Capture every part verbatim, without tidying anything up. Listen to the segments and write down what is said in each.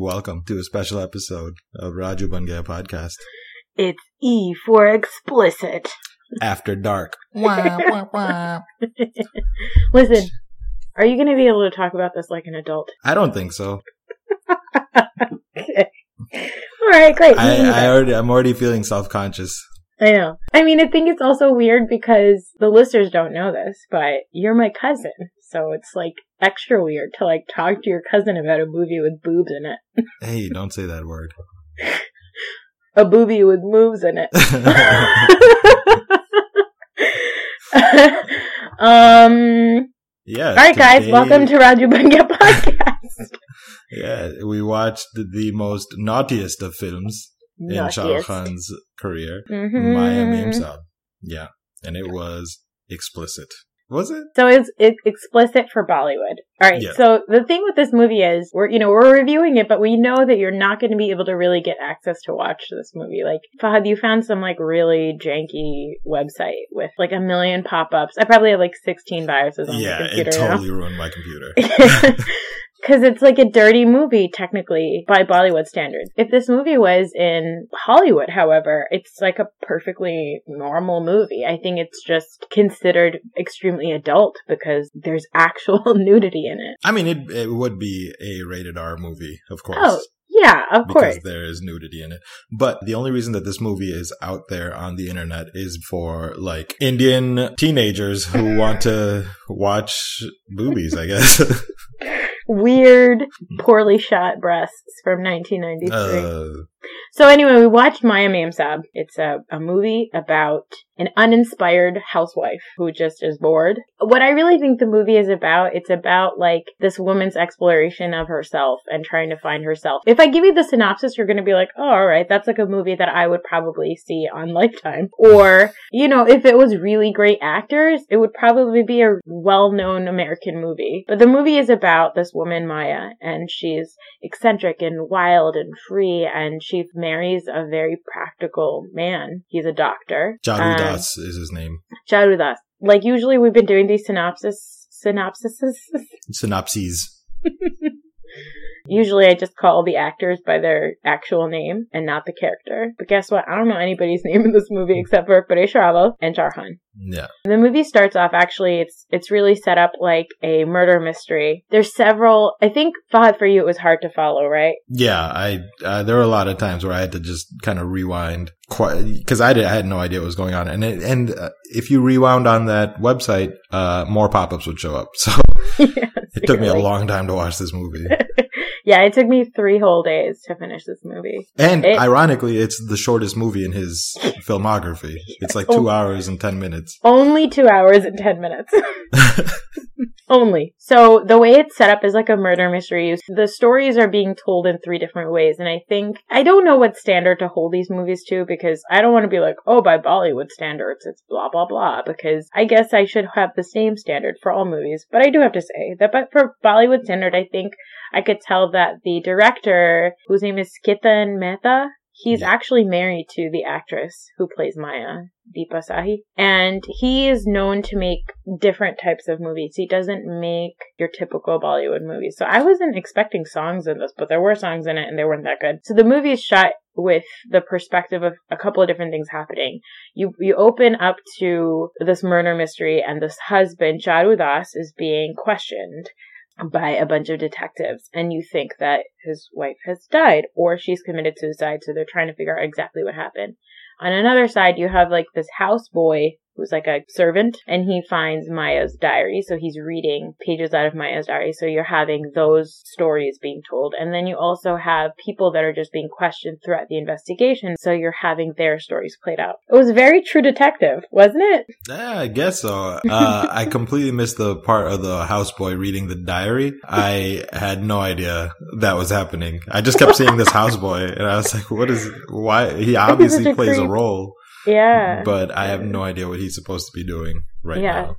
Welcome to a special episode of Raju Banga Podcast. It's E for explicit. After dark. Wah, wah, wah. Listen, are you going to be able to talk about this like an adult? I don't think so. Okay. All right, great. I, I already, I'm already feeling self-conscious. I know. I mean, I think it's also weird because the listeners don't know this, but you're my cousin. So it's like extra weird to like talk to your cousin about a movie with boobs in it. Hey, don't say that word. A boobie with moves in it. um. Yeah. All right, today... guys, welcome to Raju Banga Podcast. Yeah, we watched the most naughtiest of films naughtiest. in Shah Rukh Khan's career, mm-hmm. Maya Memsaab. Yeah, and it was explicit. Was it? So it's, it's explicit for Bollywood. All right. Yeah. So the thing with this movie is we're, you know, we're reviewing it, but we know that you're not going to be able to really get access to watch this movie. Like, Fahad, you found some like really janky website with like a million pop-ups. I probably have like sixteen viruses on yeah, my computer. Yeah, it totally now. ruined my computer. Because it's like a dirty movie, technically, by Bollywood standards. If this movie was in Hollywood, however, it's like a perfectly normal movie. I think it's just considered extremely adult because there's actual nudity in it. I mean, it, it would be a rated R movie, of course. Oh, yeah, of because course. Because there is nudity in it. But the only reason that this movie is out there on the internet is for, like, Indian teenagers who want to watch boobies, I guess. Weird, poorly shot breasts from nineteen ninety-three. Uh, so anyway, we watched Maya Memsaab. It's a, a movie about an uninspired housewife who just is bored. What I really think the movie is about, it's about like this woman's exploration of herself and trying to find herself. If I give you the synopsis, you're going to be like, oh, all right, that's like a movie that I would probably see on Lifetime. Or, you know, if it was really great actors, it would probably be a well-known American movie. But the movie is about this woman, Maya, and she's eccentric and wild and free, and she marries a very practical man. He's a doctor. Charudas um, is his name. Charudas. Like, usually we've been doing these synopsis, synopsises? Synopses. Usually I just call the actors by their actual name and not the character. But guess what? I don't know anybody's name in this movie except for Bereshravo and Charan. Yeah. The movie starts off, actually, it's it's really set up like a murder mystery. There's several, I think, Fahad, for you, it was hard to follow, right? Yeah, I uh, there were a lot of times where I had to just kind of rewind because I, I had no idea what was going on. And it, and uh, if you rewound on that website, uh, more pop-ups would show up. So yeah, it took me a long time to watch this movie. Yeah, it took me three whole days to finish this movie. And it, ironically, it's the shortest movie in his filmography. It's like two hours and ten minutes. Only two hours and ten minutes. Only. So the way it's set up is like a murder mystery. The stories are being told in three different ways. And I think, I don't know what standard to hold these movies to because I don't want to be like, oh, by Bollywood standards, it's blah, blah, blah. Because I guess I should have the same standard for all movies. But I do have to say that but for Bollywood standard, I think I could tell that the director, whose name is Skithan Mehta, he's yeah. actually married to the actress who plays Maya, Deepa Sahi. And he is known to make different types of movies. He doesn't make your typical Bollywood movies. So I wasn't expecting songs in this, but there were songs in it and they weren't that good. So the movie is shot with the perspective of a couple of different things happening. You you open up to this murder mystery and this husband, Charudas, is being questioned by a bunch of detectives, and you think that his wife has died or she's committed suicide, so they're trying to figure out exactly what happened. On another side, you have like this houseboy who's like a servant, and he finds Maya's diary, so he's reading pages out of Maya's diary, so you're having those stories being told. And then you also have people that are just being questioned throughout the investigation, so you're having their stories played out. It was very True Detective, wasn't it? Yeah, I guess so. Uh, I completely missed the part of the houseboy reading the diary. I had no idea that was happening. I just kept seeing this houseboy, and I was like, what is, why? He obviously plays a role. Yeah. But I have no idea what he's supposed to be doing right yeah. now.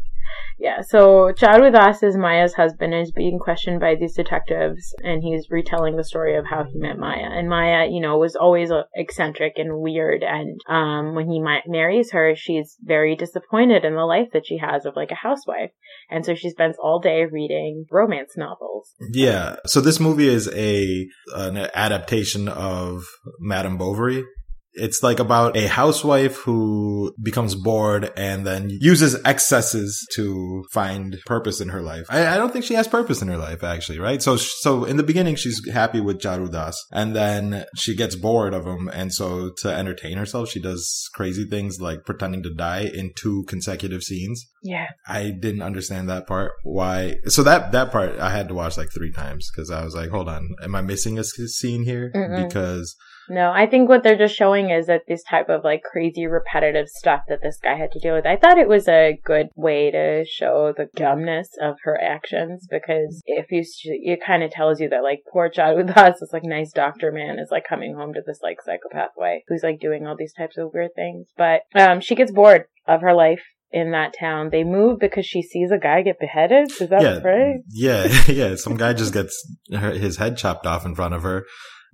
Yeah, so Charudas is Maya's husband and is being questioned by these detectives, and he's retelling the story of how he met Maya. And Maya, you know, was always eccentric and weird, and um, when he ma- marries her, she's very disappointed in the life that she has of, like, a housewife. And so she spends all day reading romance novels. Yeah, so this movie is a an adaptation of Madame Bovary. It's like about a housewife who becomes bored and then uses excesses to find purpose in her life. I, I don't think she has purpose in her life, actually, right? So so in the beginning, she's happy with Charudas, and then she gets bored of him. And so to entertain herself, she does crazy things like pretending to die in two consecutive scenes. Yeah. I didn't understand that part. Why? So that, that part I had to watch like three times because I was like, hold on, am I missing a scene here? Mm-mm. Because... No, I think what they're just showing is that this type of like crazy repetitive stuff that this guy had to deal with. I thought it was a good way to show the dumbness of her actions, because if you, it kind of tells you that like poor Charudas, this like nice doctor man, is like coming home to this like psychopath wife who's like doing all these types of weird things. But um, she gets bored of her life in that town. They move because she sees a guy get beheaded. Is that yeah, right? Yeah, yeah. Some guy just gets her, his head chopped off in front of her.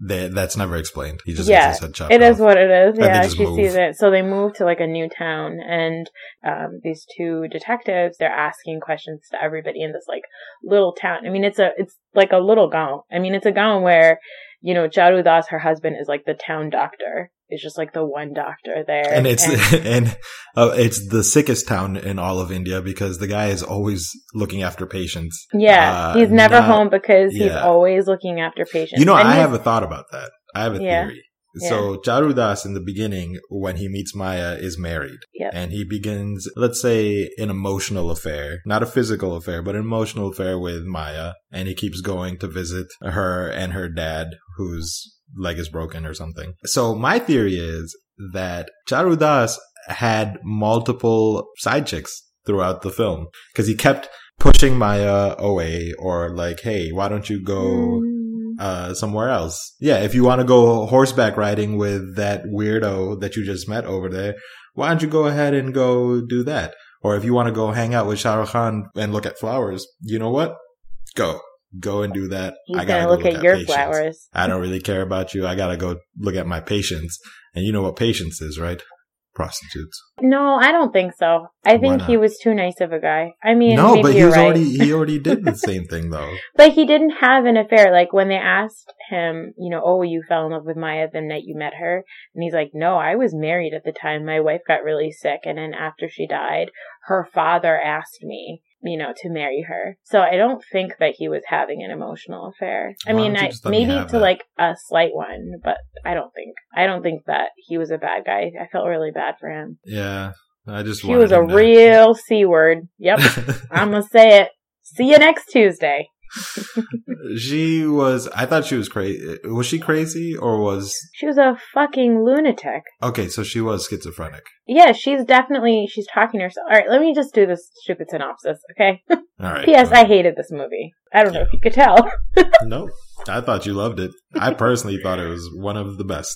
They, that's never explained. He just yeah, gets his head chopped off. It is what it is. And yeah, she move. sees it. So they move to like a new town, and um, these two detectives, they're asking questions to everybody in this like little town. I mean, it's a it's like a little gaon. I mean, it's a gaon where, you know, Charudas, her husband, is like the town doctor. It's just like the one doctor there. And it's and, and uh, it's the sickest town in all of India because the guy is always looking after patients. Yeah, uh, he's never not, home because yeah. he's always looking after patients. You know, and I have a thought about that. I have a yeah. theory. Yeah. So Charudas in the beginning, when he meets Maya, is married. Yep. And he begins, let's say, an emotional affair, not a physical affair, but an emotional affair with Maya. And he keeps going to visit her and her dad, who's... leg is broken or something. So my theory is that Charudas had multiple side chicks throughout the film because he kept pushing Maya away, or like, hey, why don't you go uh somewhere else? Yeah, if you want to go horseback riding with that weirdo that you just met over there, why don't you go ahead and go do that? Or if you want to go hang out with Shah Rukh Khan and look at flowers, you know what? Go. Go and do that. He's I gotta look, look at, at your patients. flowers. I don't really care about you. I gotta go look at my patients. And you know what patients is, right? Prostitutes. No, I don't think so. I think he was too nice of a guy. I mean, no, maybe but he was right. already he already did the same thing though. But he didn't have an affair. Like when they asked him, you know, oh, you fell in love with Maya the night you met her, and he's like, no, I was married at the time. My wife got really sick, and then after she died, her father asked me, you know, to marry her. So I don't think that he was having an emotional affair. I Why mean, I, maybe me to that? like a slight one, but I don't think, I don't think that he was a bad guy. I felt really bad for him. Yeah. I just, he was a to... real C word. Yep. I'm going to say it. See you next Tuesday. She was, I thought she was crazy. Was she crazy or was... She was a fucking lunatic. Okay, so she was schizophrenic. Yeah, she's definitely, she's talking to herself. All right, let me just do this stupid synopsis, okay? All right. P S. I hated this movie. I don't yeah. know if you could tell. No, I thought you loved it. I personally thought it was one of the best.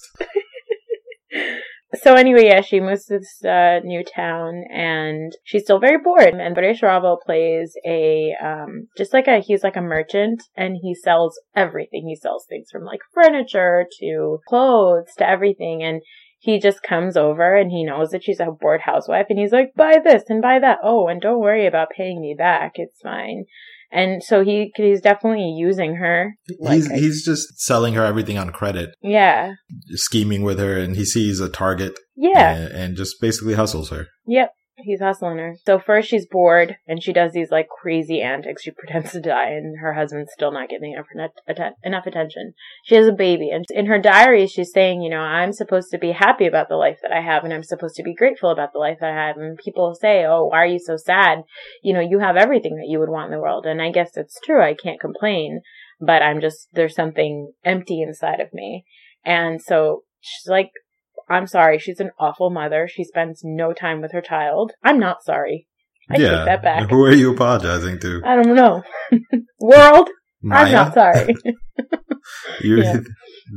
So anyway, yeah, she moves to this uh, new town, and she's still very bored. And Bereshravo plays a, um, just like a, he's like a merchant, and he sells everything. He sells things from like furniture to clothes to everything. And he just comes over, and he knows that she's a bored housewife, and he's like, buy this and buy that. Oh, and don't worry about paying me back. It's fine. And so he he's definitely using her. Like he's a, he's just selling her everything on credit. Yeah. Scheming with her, and he sees a target. Yeah. And, and just basically hustles her. Yep. He's hustling her. So first she's bored, and she does these like crazy antics. She pretends to die, and her husband's still not getting enough, atten- enough attention. She has a baby, and in her diary she's saying, you know, I'm supposed to be happy about the life that I have, and I'm supposed to be grateful about the life that I have. And people say, oh, why are you so sad? You know, you have everything that you would want in the world. And I guess it's true. I can't complain, but I'm just, there's something empty inside of me. And so she's like, I'm sorry. She's an awful mother. She spends no time with her child. I'm not sorry. I yeah. take that back. Who are you apologizing to? I don't know. World, Maya? I'm not sorry. You're yeah.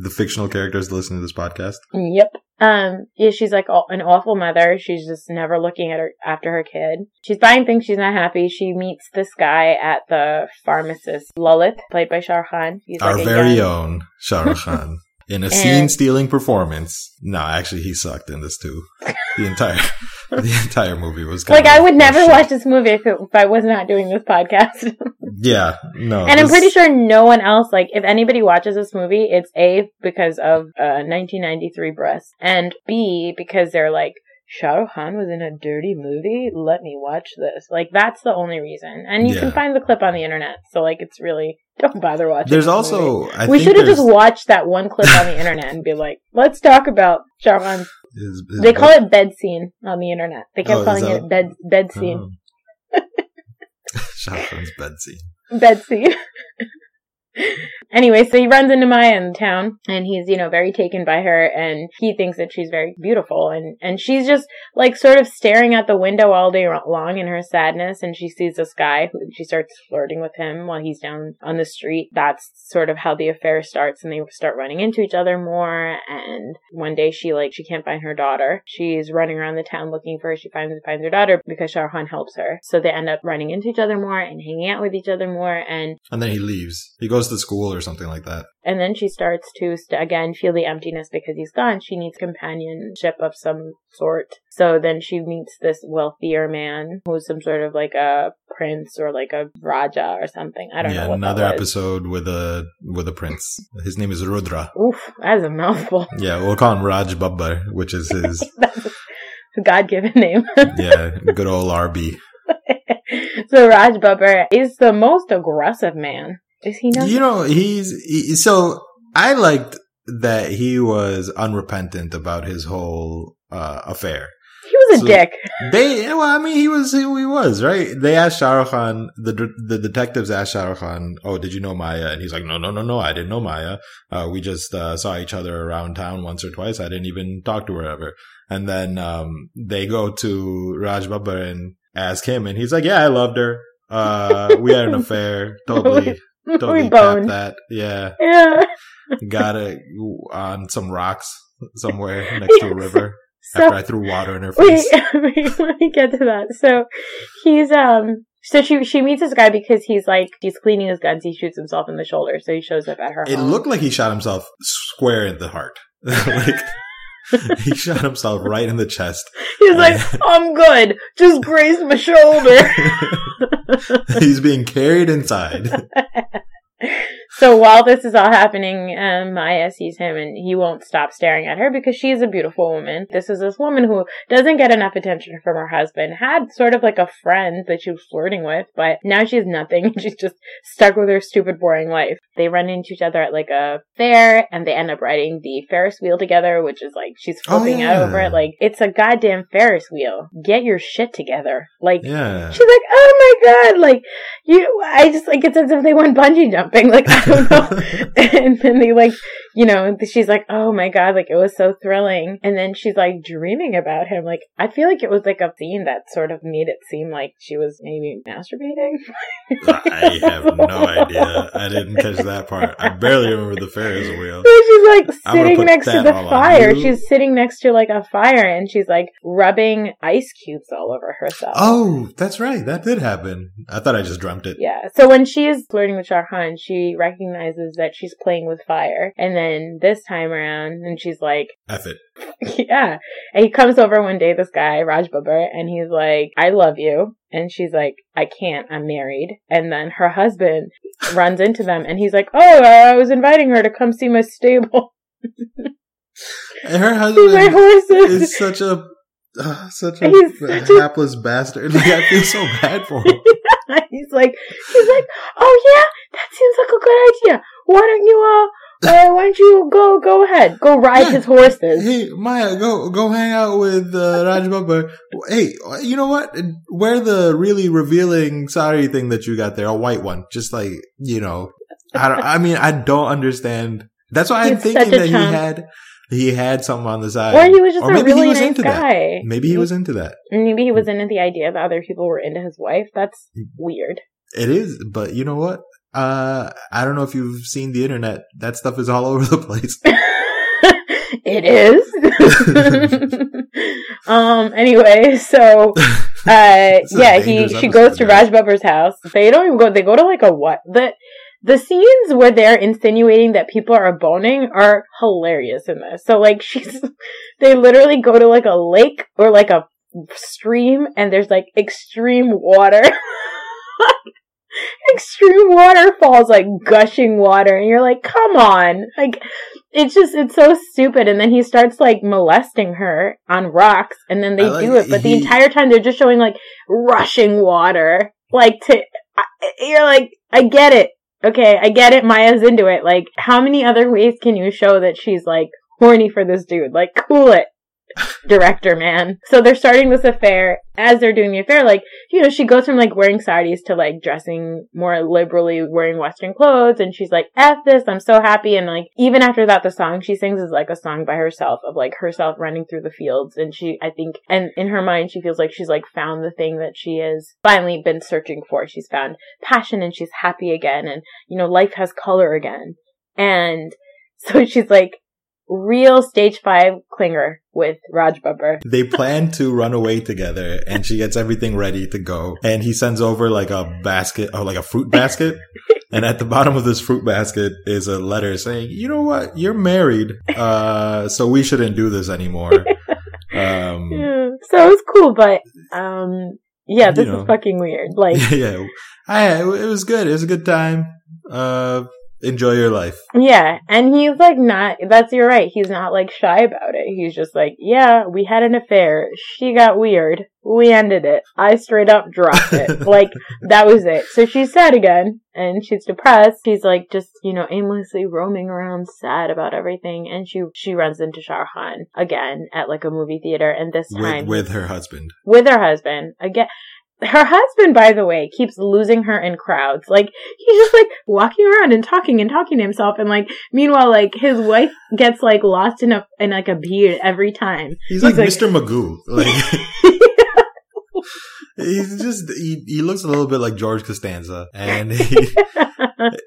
The fictional characters listening to this podcast? Yep. Um, yeah, she's like an awful mother. She's just never looking at her after her kid. She's buying things. She's not happy. She meets this guy at the pharmacist, Lulith, played by Shah Rukh Khan. He's Our like very young... own Shah Rukh Khan in a and... scene-stealing performance. No, actually, he sucked in this too. The entire the entire movie was kind like of, I would never watch this movie if, it, if I was not doing this podcast. Yeah, no. And this... I'm pretty sure no one else, like, if anybody watches this movie, it's A, because of uh, nineteen ninety-three breasts, and B, because they're like, Shah Rukh Khan was in a dirty movie? Let me watch this. Like, that's the only reason. And you yeah. can find the clip on the internet, so, like, it's really... Don't bother watching. There's also I we should have just watched that one clip on the internet and be like, let's talk about Shah Rukh Khan's. Is, is they bed... call it bed scene on the internet. They kept oh, calling that... it bed bed scene. Oh. Shah Rukh Khan's bed scene. Bed scene. Anyway, so he runs into Maya in town, and he's, you know, very taken by her, and he thinks that she's very beautiful, and, and she's just, like, sort of staring at the window all day long in her sadness, and she sees this guy, who she starts flirting with him while he's down on the street. That's sort of how the affair starts, and they start running into each other more, and one day she, like, she can't find her daughter. She's running around the town looking for her. She finds, finds her daughter because Shah Rukh Khan helps her. So they end up running into each other more and hanging out with each other more, and... And then he leaves. He goes to school or something like that. And then she starts to, st- again, feel the emptiness because he's gone. She needs companionship of some sort. So then she meets this wealthier man who's some sort of like a prince or like a Raja or something. I don't yeah, know what another that was. Episode with a with a prince. His name is Rudra. Oof, that's a mouthful. Yeah, we'll call him Raj Babbar, which is his... That's a God-given name. Yeah, good old R B. So Raj Babbar is the most aggressive man. Is he not? You know, he's... He, so, I liked that he was unrepentant about his whole uh, affair. He was so a dick. They... Well, I mean, he was who he was, right? They asked Shah Rukh Khan... The, the detectives asked Shah Rukh Khan, oh, did you know Maya? And he's like, no, no, no, no, I didn't know Maya. Uh, we just uh, saw each other around town once or twice. I didn't even talk to her ever. And then um, they go to Raj Babbar and ask him. And he's like, yeah, I loved her. Uh, we had an affair. Totally. Totally boned. That. Yeah. Yeah. Got it on some rocks somewhere next to a river so, after I threw water in her face. Wait, let me get to that. So he's, um, so she, she meets this guy because he's like, he's cleaning his guns. He shoots himself in the shoulder. So he shows up at her home. It looked like he shot himself square in the heart. Like, he shot himself right in the chest. He's like, I'm good. Just grazed my shoulder. He's being carried inside. So while this is all happening, um, Maya sees him and he won't stop staring at her because she is a beautiful woman. This is this woman who doesn't get enough attention from her husband, had sort of like a friend that she was flirting with, but now she's nothing. She's just stuck with her stupid, boring life. They run into each other at like a fair and they end up riding the Ferris wheel together, which is like, she's flipping oh, yeah. out over it. Like, it's a goddamn Ferris wheel. Get your shit together. Like, yeah. she's like, oh my God. Like, you, I just like, it's as if they went bungee jumping. Like, I don't know. And then they like, you know, she's like, oh my God, like it was so thrilling. And then she's like dreaming about him. Like, I feel like it was like a scene that sort of made it seem like she was maybe masturbating. I have no idea. I didn't catch that part. I barely remember the Ferris wheel. So she's like sitting next to the fire. She's sitting next to like a fire and she's like rubbing ice cubes all over herself. Oh, that's right. That did happen. I thought I just dreamt it. Yeah. So when she is flirting with Shah Rukh Khan, she recognizes that she's playing with fire. And then this time around, and she's like, F it. Yeah. And he comes over one day, this guy, Raj Babbar, and he's like, I love you. And she's like, I can't, I'm married. And then her husband runs into them and he's like, oh, I was inviting her to come see my stable. And her husband my horses. is such a uh, such a he's hapless such a- bastard. Like, I feel so bad for him. He's like, he's like, oh yeah, that seems like a good idea. Why don't you, uh, uh why don't you go, go ahead, go ride yeah. his horses. Hey, Maya, go, go hang out with uh, Raj Babbar. Hey, you know what? Wear the really revealing sari thing that you got there, a white one. Just like, you know, I don't, I mean, I don't understand. That's why I'm thinking that chump. he had. He had something on the side. Or he was just or a really nice guy. That. Maybe he was into that. Maybe he was into the idea that other people were into his wife. That's weird. It is, but you know what? Uh, I don't know if you've seen the internet. That stuff is all over the place. It is. um. Anyway, so uh, yeah, he she goes to Raj Babbar's house. They don't even go. They go to like a what the the scenes where they're insinuating that people are boning are hilarious in this. So like she's, they literally go to like a lake or like a stream, and there's like extreme water. Extreme waterfalls, like gushing water, and you're like, come on. Like, it's just, it's so stupid. And then he starts like molesting her on rocks, and then they like, do it, but he... the entire time they're just showing like rushing water, like to I, you're like, I get it, okay, I get it, Maya's into it. Like, how many other ways can you show that she's like horny for this dude? Like, cool it, director man. So they're starting this affair. As they're doing the affair, like, you know, she goes from like wearing saris to like dressing more liberally, wearing Western clothes, and she's like, F this, I'm so happy. And like, even after that, the song she sings is like a song by herself of like herself running through the fields, and she, I think, and in her mind she feels like she's like found the thing that she has finally been searching for. She's found passion, and she's happy again, and, you know, life has color again. And so she's like real stage five clinger with Raj Babbar. They plan to run away together, and she gets everything ready to go. And he sends over like a basket, or like a fruit basket. And at the bottom of this fruit basket is a letter saying, you know what? You're married. Uh, so we shouldn't do this anymore. Um, yeah. So it was cool, but um, yeah, this you know, is fucking weird. Like, yeah, I, it was good. It was a good time. Uh, Enjoy your life. Yeah. And he's like not, that's, you're right. He's not like shy about it. He's just like, yeah, we had an affair. She got weird. We ended it. I straight up dropped it. Like, that was it. So she's sad again, and she's depressed. She's like just, you know, aimlessly roaming around sad about everything. And she, she runs into Shah Rukh Khan again at like a movie theater. And this time with, with her husband, with her husband again. Her husband, by the way, keeps losing her in crowds. Like, he's just, like, walking around and talking and talking to himself. And, like, meanwhile, like, his wife gets, like, lost in, a in like, a beard every time. He's, he's like, like Mister Magoo. Like... He's just, he, he looks a little bit like George Costanza. And he,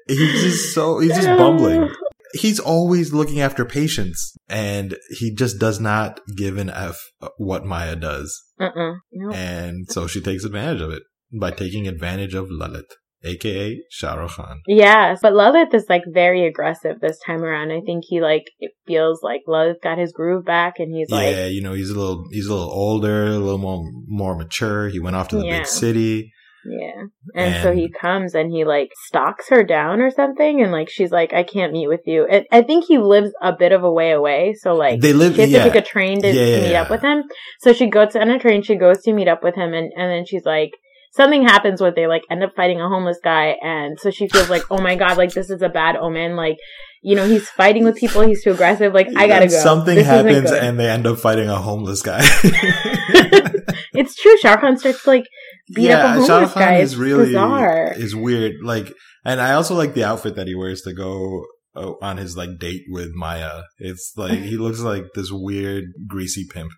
he's just so, he's just bumbling. He's always looking after patients, and he just does not give an F what Maya does. Uh-uh. Nope. And so she takes advantage of it by taking advantage of Lulith, a k a. Shah Rukh Khan. Yes, but Lulith is like very aggressive this time around. I think he like, it feels like Lulith got his groove back, and he's yeah, like... Yeah, you know, he's a little he's a little older, a little more, more mature. He went off to the yeah. big city. Yeah. And, and so he comes and he like stalks her down or something, and like she's like, I can't meet with you. And I think he lives a bit of a way away, so like they live, she has yeah. to take a train to, yeah, yeah, to meet yeah. up with him. So she goes on a train, she goes to meet up with him, and, and then she's like, something happens where they like end up fighting a homeless guy, and so she feels like, oh my god, like this is a bad omen, like, you know, he's fighting with people, he's too aggressive, like, I gotta go. Something this happens and they end up fighting a homeless guy. It's true. Shah Rukh Khan starts like beat yeah, up a homeless Shah Rukh Khan guy. Is really bizarre. Is weird. Like, and I also like the outfit that he wears to go on his like date with Maya. It's like he looks like this weird greasy pimp.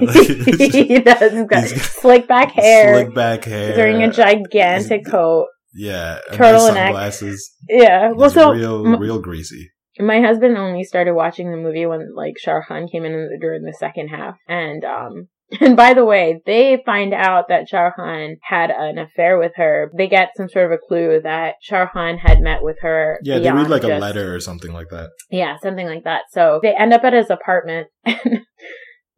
Like, just, he does. He's got he's slick back hair. Slick back hair. Wearing a gigantic he's, coat. Yeah, turtleneck, sunglasses. Yeah, well, he's so real, m- real greasy. My husband only started watching the movie when like Shah Rukh Khan came in during the second half, and um. And by the way, they find out that Shah Rukh Khan had an affair with her. They get some sort of a clue that Shah Rukh Khan had met with her. Yeah, they read like just, a letter or something like that. Yeah, something like that. So they end up at his apartment.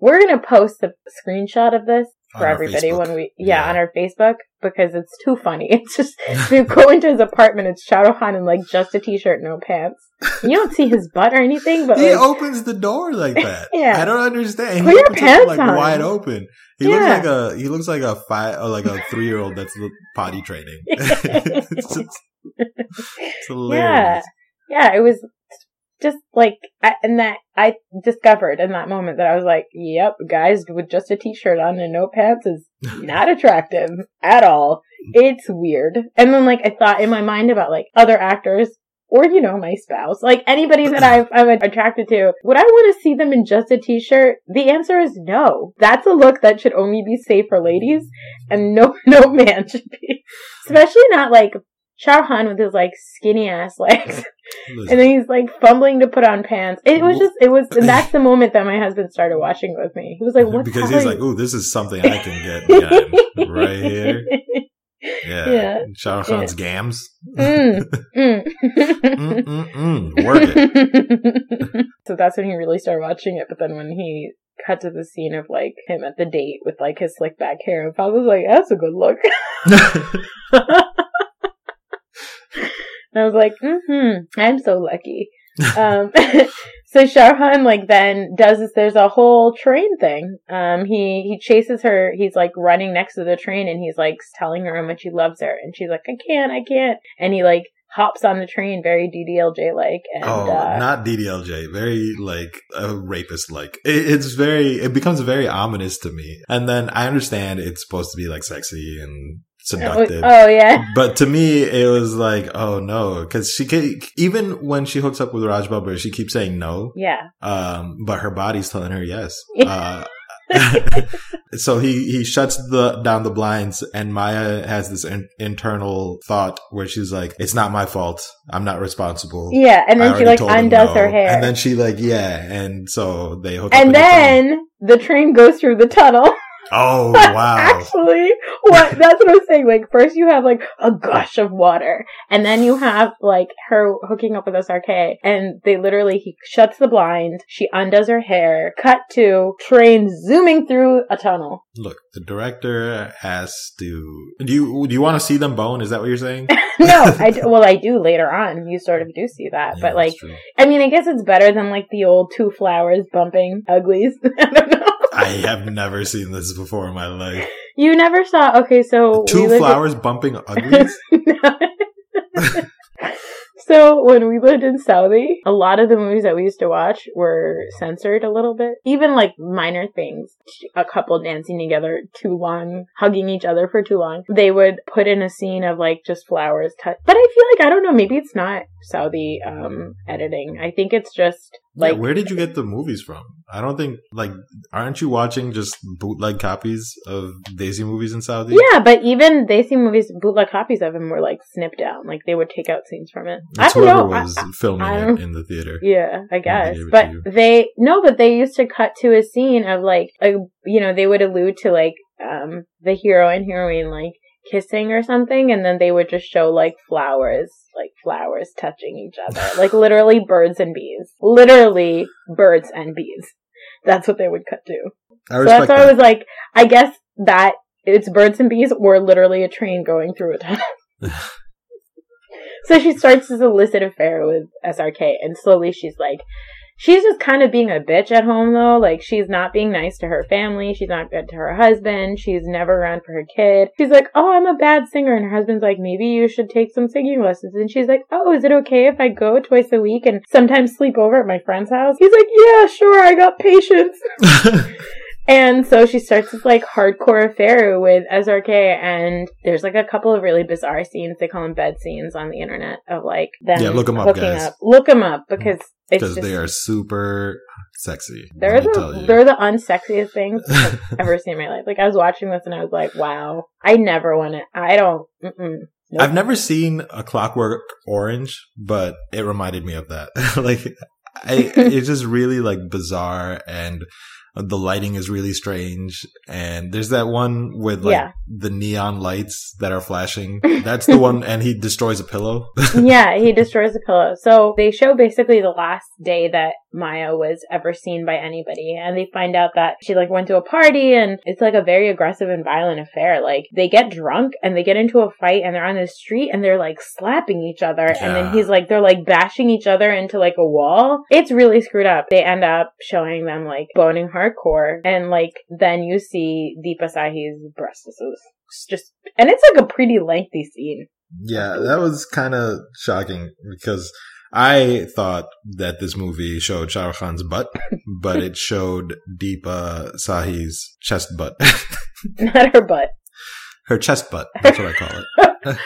We're going to post the screenshot of this for everybody Facebook. when we, yeah, yeah, on our Facebook, because it's too funny. It's just, they go into his apartment, it's Shah Rukh Khan in like just a t-shirt, no pants. You don't see his butt or anything, but he like, opens the door like that. Yeah. I don't understand. Put he your pants up, like on. Wide open. He yeah. looks like a, he looks like a five, or like a three year old that's potty training. It's just, it's hilarious. Yeah. Yeah. It was just like, I, and that I discovered in that moment that I was like, yep, guys with just a t-shirt on and no pants is not attractive at all. It's weird. And then like, I thought in my mind about like other actors, or, you know, my spouse, like anybody that I've, I'm attracted to, would I want to see them in just a t-shirt? The answer is no. That's a look that should only be safe for ladies, and no, no man should be, especially not like Shah Rukh Khan with his like skinny ass legs. And then he's like fumbling to put on pants. It was just, it was, and that's the moment that my husband started watching with me. He was like, what? Because he's like, ooh, this is something I can get behind right here. Yeah. yeah. Shah Rukh Khan's yeah. gams. Mm. Mm. mm, mm, mm. Work it. So that's when he really started watching it. But then when he cut to the scene of like him at the date with like his slick back hair, and I was like, that's a good look. And I was like, mm-hmm, I'm so lucky. um, so Shah Rukh Khan like then does this, there's a whole train thing. Um, he, he chases her. He's like running next to the train and he's like telling her how much he loves her. And she's like, I can't, I can't. And he like hops on the train, very D D L J like. And, oh, uh, not D D L J, very like a rapist like. It, it's very, it becomes very ominous to me. And then I understand it's supposed to be like sexy and seductive. Oh, yeah. But to me, it was like, oh, no. Because she can, even when she hooks up with Raj Babbar, she keeps saying no. Yeah. Um, but her body's telling her yes. Uh, so he, he shuts the down the blinds, and Maya has this in, internal thought where she's like, it's not my fault. I'm not responsible. Yeah. And then she like undoes no. her hair. And then she like, yeah. And so they hook and up. And then the train. the train goes through the tunnel. Oh, wow. Actually, what, that's what I was saying. Like, first you have, like, a gush of water. And then you have, like, her hooking up with S R K. And they literally, he shuts the blind. She undoes her hair. Cut to train zooming through a tunnel. Look, the director has to... Do you do you want to see them bone? Is that what you're saying? No, I do, well, I do later on. You sort of do see that. Yeah, but, like, true. I mean, I guess it's better than, like, the old two flowers bumping uglies. I don't know. I have never seen this before in my life. You never saw? Okay, so... The two flowers in- bumping uglies? So, when we lived in Saudi, a lot of the movies that we used to watch were censored a little bit. Even, like, minor things. A couple dancing together too long, hugging each other for too long. They would put in a scene of, like, just flowers. T- but I feel like, I don't know, maybe it's not Saudi um, editing. I think it's just... Like, yeah, where did you get the movies from? I don't think, like, aren't you watching just bootleg copies of Desi movies in Saudi? Yeah, but even Desi movies, bootleg copies of them were, like, snipped down. Like, they would take out scenes from it. That's I don't whoever know. was I, filming I, it in the theater. Yeah, I guess. But they, no, but they used to cut to a scene of, like, a, you know, they would allude to, like, um, the hero and heroine, like, kissing or something, and then they would just show, like, flowers. Like flowers touching each other, like literally birds and bees, literally birds and bees. That's what they would cut to. I so that's why that. I was like, I guess that it's birds and bees, or literally a train going through a tunnel. So she starts this illicit affair with S R K, and slowly she's like, she's just kind of being a bitch at home though. Like she's not being nice to her family. She's not good to her husband. She's never around for her kid. She's like, oh, I'm a bad singer. And her husband's like, maybe you should take some singing lessons. And she's like, oh, is it okay if I go twice a week and sometimes sleep over at my friend's house? He's like, yeah, sure. I got patience. And so she starts this, like, hardcore affair with S R K, and there's, like, a couple of really bizarre scenes. They call them bed scenes on the internet of, like, them yeah, look them up, guys. Up. Look them up, because it's just... Because they are super sexy. They're the, they're the unsexiest things I've ever seen in my life. Like, I was watching this, and I was like, wow, I never want to... I don't... Mm-mm. Nope. I've never seen A Clockwork Orange, but it reminded me of that. Like, I, it's just really, like, bizarre, and... The lighting is really strange, and there's that one with like yeah. the neon lights that are flashing. That's the one, and he destroys a pillow. Yeah, he destroys a pillow. So they show basically the last day that Maya was ever seen by anybody, and they find out that she like went to a party, and it's like a very aggressive and violent affair. Like they get drunk and they get into a fight, and they're on the street and they're like slapping each other, yeah. and then he's like they're like bashing each other into like a wall. It's really screwed up. They end up showing them like boning her. Hardcore, and like then you see Deepa Sahi's breasts. It's just, and it's like a pretty lengthy scene. Yeah, that was kind of shocking because I thought that this movie showed Shah Rukh Khan's butt, but it showed Deepa Sahi's chest butt. Not her butt. Her chest butt. That's what I call it.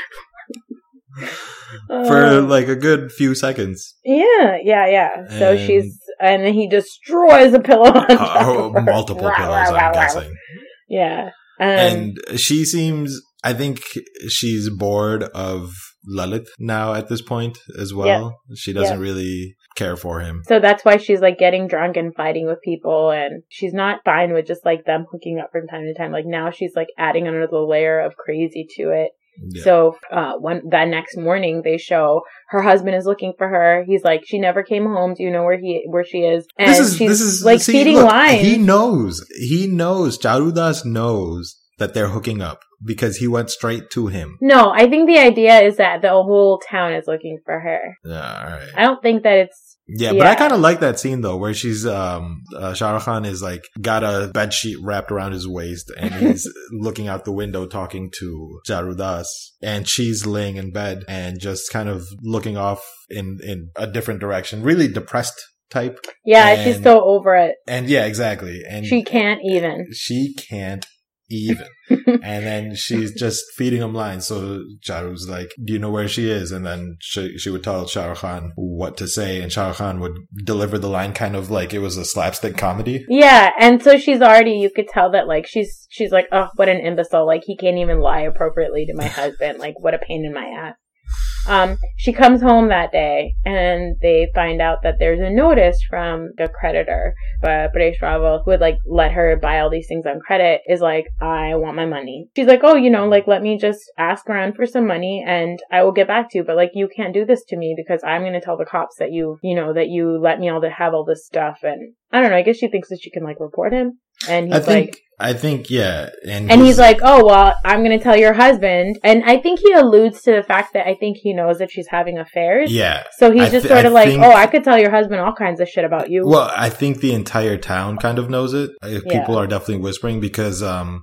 For like a good few seconds. Yeah, yeah, yeah. So and she's, and he destroys a pillow on top uh, of her. Multiple wow, pillows, wow, I'm wow, guessing. Wow. Yeah. Um, and she seems I think she's bored of Lulith now at this point as well. Yep. She doesn't yep. really care for him. So that's why she's like getting drunk and fighting with people, and she's not fine with just like them hooking up from time to time. Like now she's like adding another layer of crazy to it. Yeah. So uh, one, that next morning they show her husband is looking for her. He's like, she never came home. Do you know where he where she is? And this is, she's this is, like see, feeding look, lines. He knows. He knows. Charudas knows that they're hooking up because he went straight to him. No, I think the idea is that the whole town is looking for her. Yeah, all right. I don't think that it's. Yeah, yeah, but I kind of like that scene, though, where she's, um, uh, Shah Rukh Khan is, like, got a bedsheet wrapped around his waist, and he's looking out the window talking to Charudas, and she's laying in bed and just kind of looking off in, in a different direction, really depressed type. Yeah, and she's so over it. And, yeah, exactly. And she can't even. She can't even. And then she's just feeding him lines. So Charu's like, do you know where she is? And then she, she would tell Shah Rukh Khan what to say, and Shah Rukh Khan would deliver the line kind of like it was a slapstick comedy. Yeah, and so she's already, you could tell that like she's she's like, oh, what an imbecile, like he can't even lie appropriately to my husband, like what a pain in my ass. Um, she comes home that day, and they find out that there's a notice from the creditor, but Bereshravo, who would like let her buy all these things on credit, is like, I want my money. She's like, oh, you know, like let me just ask around for some money and I will get back to you, but like you can't do this to me because I'm going to tell the cops that you, you know, that you let me all to have all this stuff. And I don't know, I guess she thinks that she can like report him. And he's I think, like, I think, yeah. And, and he's, he's like, oh, well, I'm going to tell your husband. And I think he alludes to the fact that I think he knows that she's having affairs. Yeah. So he's th- just sort I of like, think, oh, I could tell your husband all kinds of shit about you. Well, I think the entire town kind of knows it. People yeah. are definitely whispering because, um,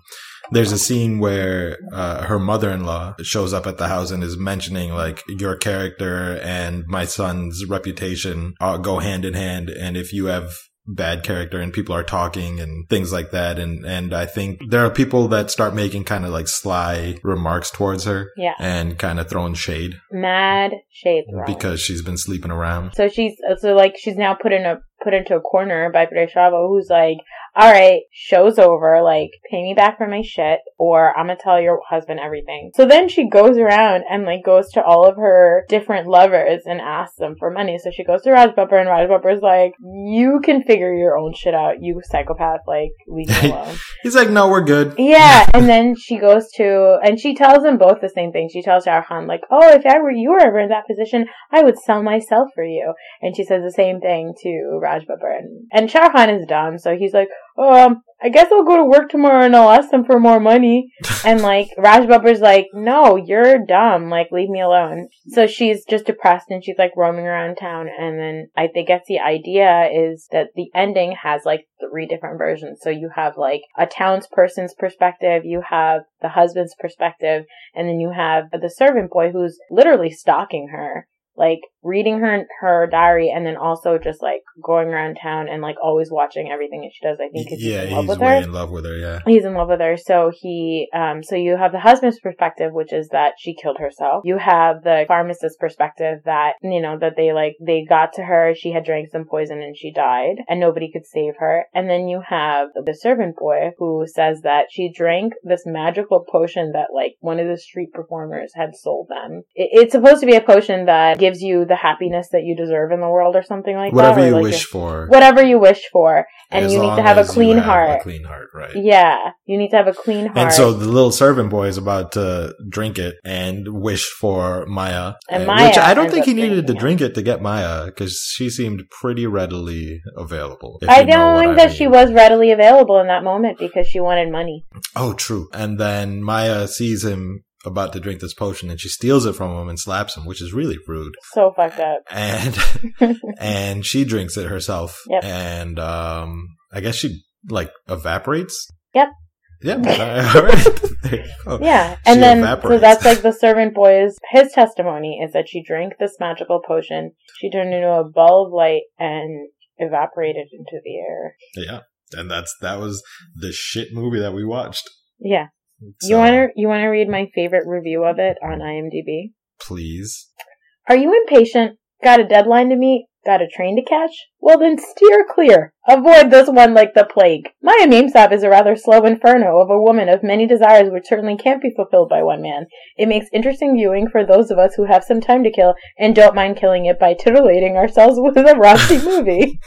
there's a scene where uh, her mother-in-law shows up at the house and is mentioning like your character and my son's reputation uh, go hand in hand. And if you have bad character and people are talking and things like that, and and I think there are people that start making kind of like sly remarks towards her, yeah, and kind of throwing shade, mad shade, throwing. Because she's been sleeping around. So she's so like she's now put in a put into a corner by Bereshravo, who's like, all right, show's over, like pay me back for my shit or I'm gonna tell your husband everything. So then she goes around and like goes to all of her different lovers and asks them for money. So she goes to Raj Babbar, and Raj Babbar's like, you can figure your own shit out, you psychopath, like leave me alone. He's like, no, we're good. Yeah. And then she goes to, and she tells them both the same thing. She tells Shah Rukh Khan like, oh, if I were you were ever in that position, I would sell myself for you. And she says the same thing to Raj Babbar, and, and Shah Rukh Khan is dumb, so he's like, um, I guess I'll go to work tomorrow and I'll ask them for more money. And like Raj Babbar's like, no, you're dumb, like leave me alone. So she's just depressed and she's like roaming around town, and then I think that's the idea, is that the ending has like three different versions. So you have like a townsperson's perspective, you have the husband's perspective, and then you have the servant boy who's literally stalking her. Like, reading her her diary, and then also just, like, going around town and, like, always watching everything that she does, I think, because yeah, he's in love with her. Yeah, he's in love with her, yeah. He's in love with her. So he, um, so you have the husband's perspective, which is that she killed herself. You have the pharmacist's perspective that, you know, that they, like, they got to her, she had drank some poison and she died, and nobody could save her. And then you have the servant boy, who says that she drank this magical potion that, like, one of the street performers had sold them. It, it's supposed to be a potion that gives you the happiness that you deserve in the world, or something like whatever that. Whatever you like wish for. Whatever you wish for. And as you need to have a clean have heart. A clean heart, right. Yeah. You need to have a clean heart. And so the little servant boy is about to drink it and wish for Maya. And, and Maya. Which I don't think he needed to it. drink it to get Maya, because she seemed pretty readily available. I don't think that I mean. she was readily available in that moment because she wanted money. Oh, true. And then Maya sees him about to drink this potion, and she steals it from him and slaps him, which is really rude. So fucked up. And and she drinks it herself. Yep. And um, I guess she like evaporates. Yep. Yeah. All right. There you go. Yeah. And she then evaporates. So that's like the servant boy's his testimony is that she drank this magical potion. She turned into a ball of light and evaporated into the air. Yeah. And that's that was the shit movie that we watched. Yeah. So, you want to you want to read my favorite review of it on I M D B? Please. Are you impatient? Got a deadline to meet? Got a train to catch? Well then steer clear. Avoid this one like the plague. Maya Memsaab is a rather slow inferno of a woman of many desires which certainly can't be fulfilled by one man. It makes interesting viewing for those of us who have some time to kill and don't mind killing it by titillating ourselves with a rusty movie.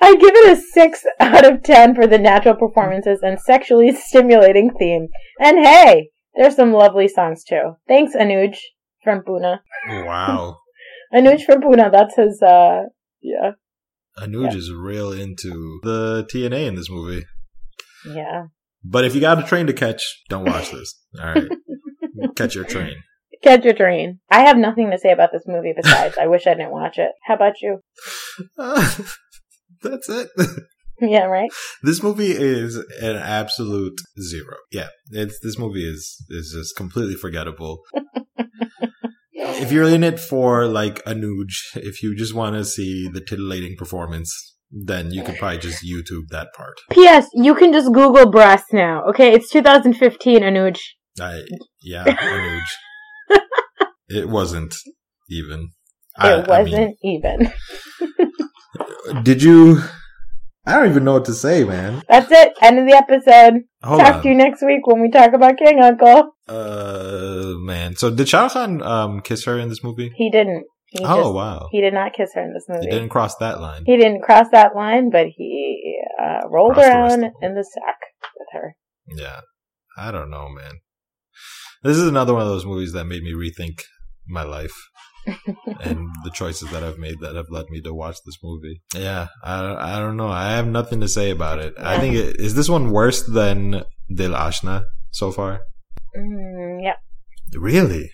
I give it a six out of ten for the natural performances and sexually stimulating theme. And hey, there's some lovely songs too. Thanks, Anuj from Pune. Wow. Anuj from Pune, that's his, uh, yeah. Anuj yeah. is real into the T N A in this movie. Yeah. But if you got a train to catch, don't watch this. All right. Catch your train. Catch your train. I have nothing to say about this movie besides I wish I didn't watch it. How about you? Uh, that's it. Yeah, right? This movie is an absolute zero. Yeah. It's, this movie is, is just completely forgettable. If you're in it for, like, Anuj, if you just want to see the titillating performance, then you could probably just YouTube that part. P S. You can just Google breasts now, okay? It's two thousand fifteen, Anuj. I, yeah, Anuj. It wasn't even. It I, wasn't I mean, even. Did you... I don't even know what to say, man. That's it. End of the episode. Hold talk on. to you next week when we talk about King Uncle. Uh, man. So did Shah Rukh Khan um, kiss her in this movie? He didn't. He oh, just, wow. He did not kiss her in this movie. He didn't cross that line. He didn't cross that line, but he uh, rolled crossed around the in the sack with her. Yeah. I don't know, man. This is another one of those movies that made me rethink my life. And the choices that I've made that have led me to watch this movie. Yeah, I, I don't know. I have nothing to say about it. Yeah. I think it, is this one worse than Dil Ashna so far? Mm, yeah. Really?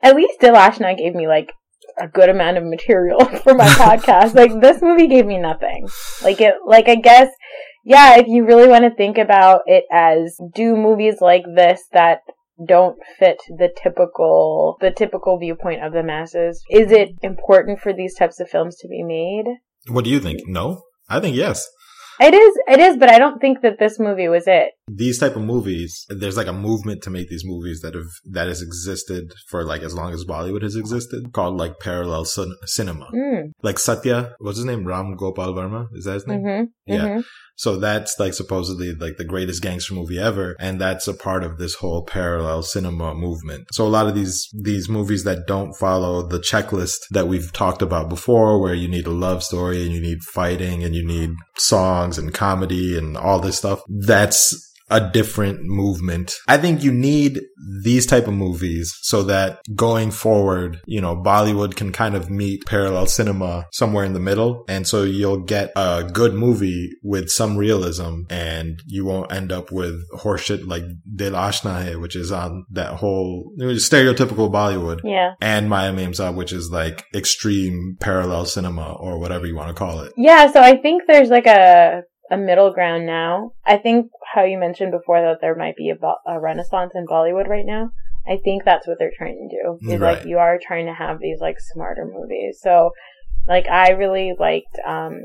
At least Dil Ashna gave me like a good amount of material for my podcast. Like this movie gave me nothing. Like it. Like I guess. Yeah. If you really want to think about it as do movies like this that don't fit the typical the typical viewpoint of the masses. Is it important for these types of films to be made? What do you think? No? I think yes. It is, it is, but I don't think that this movie was it. These type of movies, there's like a movement to make these movies that have that has existed for like as long as Bollywood has existed, called like parallel cin- cinema. Mm. Like Satya, what's his name? Ram Gopal Varma? Is that his name? Mm-hmm. Yeah. Mm-hmm. So that's like supposedly like the greatest gangster movie ever, and that's a part of this whole parallel cinema movement. So a lot of these these movies that don't follow the checklist that we've talked about before, where you need a love story and you need fighting and you need songs and comedy and all this stuff, that's a different movement. I think you need these type of movies so that going forward, you know, Bollywood can kind of meet parallel cinema somewhere in the middle, and so you'll get a good movie with some realism and you won't end up with horseshit like Dil Ashna Hai, which is on that whole stereotypical Bollywood, yeah, and Maya Memsaab, which is like extreme parallel cinema or whatever you want to call it. Yeah, so I think there's like a a middle ground now. I think how you mentioned before that there might be a, bo- a renaissance in Bollywood right now. I think that's what they're trying to do. Is right. Like you are trying to have these like smarter movies. So like I really liked um